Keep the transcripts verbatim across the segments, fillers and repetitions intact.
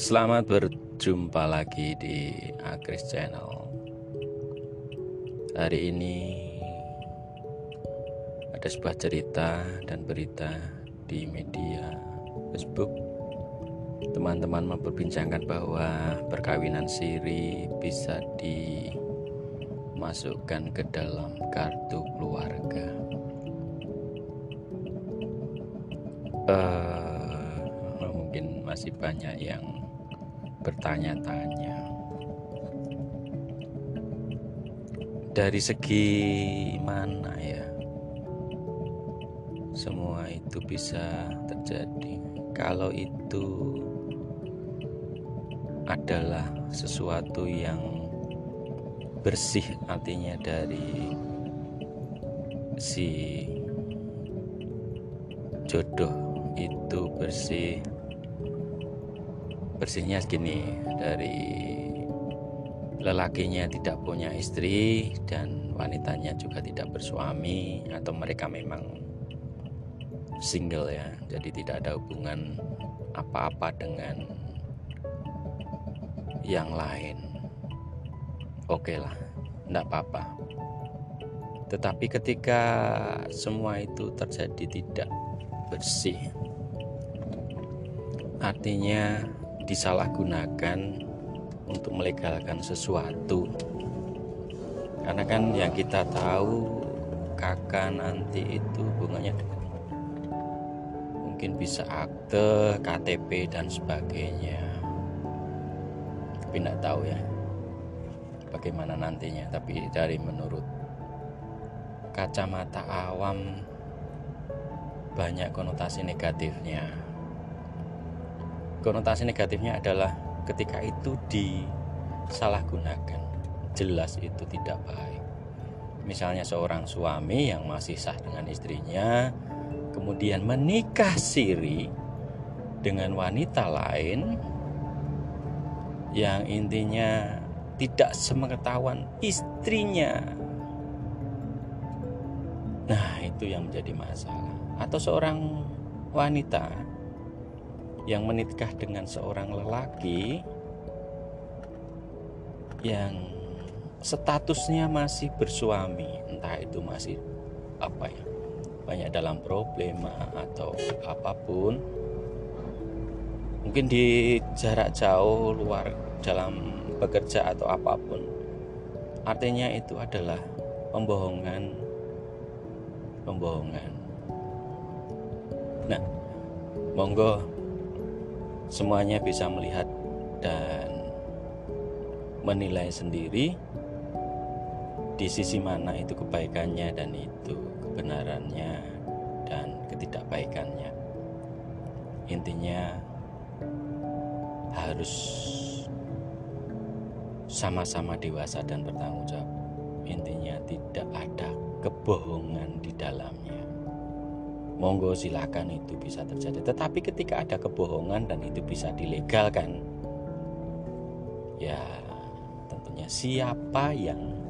Selamat berjumpa lagi di Akris Channel. Hari ini ada sebuah cerita dan berita di media Facebook. Teman-teman memperbincangkan bahwa perkawinan siri bisa dimasukkan ke dalam kartu keluarga. Uh, mungkin masih banyak yang bertanya-tanya. Dari segi mana ya semua itu bisa terjadi? Kalau itu adalah sesuatu yang bersih, artinya dari si jodoh itu bersih. Bersihnya gini, dari lelakinya tidak punya istri dan wanitanya juga tidak bersuami, atau mereka memang single ya, jadi tidak ada hubungan apa-apa dengan yang lain. Oke lah, enggak apa-apa. Tetapi ketika semua itu terjadi tidak bersih, artinya disalahgunakan untuk melegalkan sesuatu. Karena kan yang kita tahu, kakak nanti itu hubungannya mungkin bisa akte, K T P dan sebagainya. Tapi tidak tahu ya bagaimana nantinya. Tapi dari menurut kacamata awam, banyak konotasi negatifnya. Konotasi negatifnya adalah ketika itu disalahgunakan, jelas itu tidak baik. Misalnya seorang suami yang masih sah dengan istrinya, kemudian menikah siri dengan wanita lain, yang intinya tidak sepengetahuan istrinya. Nah, itu yang menjadi masalah. Atau seorang wanita yang menikah dengan seorang lelaki yang statusnya masih bersuami, entah itu masih apa ya, banyak dalam problema atau apapun. Mungkin di jarak jauh, luar dalam bekerja atau apapun. Artinya itu adalah pembohongan, pembohongan. Nah, monggo semuanya bisa melihat dan menilai sendiri di sisi mana itu kebaikannya dan itu kebenarannya dan ketidakbaikannya. Intinya harus sama-sama dewasa dan bertanggung jawab. Intinya tidak ada kebohongan di dalamnya. Monggo silakan, itu bisa terjadi. Tetapi ketika ada kebohongan dan itu bisa dilegalkan, ya tentunya siapa yang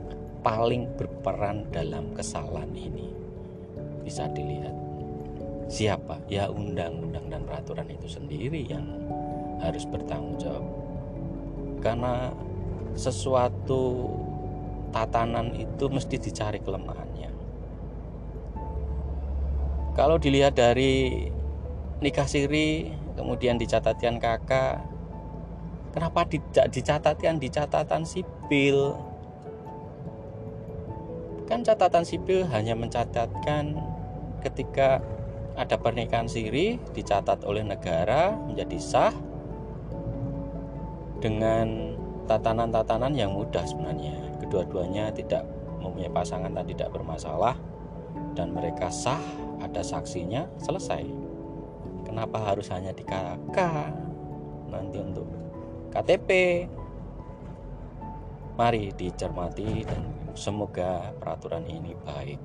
paling berperan dalam kesalahan ini bisa dilihat. Siapa? Ya undang-undang dan peraturan itu sendiri yang harus bertanggung jawab. Karena sesuatu tatanan itu mesti dicari kelemahannya. Kalau dilihat dari nikah siri kemudian dicatatkan kakak, kenapa tidak dicatatkan di catatan sipil? Kan catatan sipil hanya mencatatkan ketika ada pernikahan siri dicatat oleh negara menjadi sah dengan tatanan-tatanan yang mudah sebenarnya. Kedua-duanya tidak mempunyai pasangan dan tidak bermasalah, dan mereka sah, ada saksinya, selesai. Kenapa harus hanya di K K? Nanti untuk K T P, mari dicermati dan semoga peraturan ini baik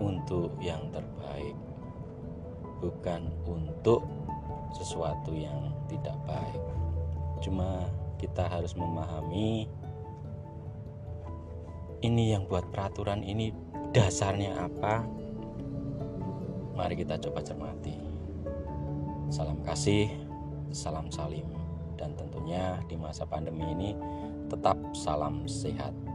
untuk yang terbaik, bukan untuk sesuatu yang tidak baik. Cuma kita harus memahami ini yang buat peraturan ini dasarnya apa. Mari kita coba cermati. Salam kasih, salam salim, dan tentunya di masa pandemi ini tetap salam sehat.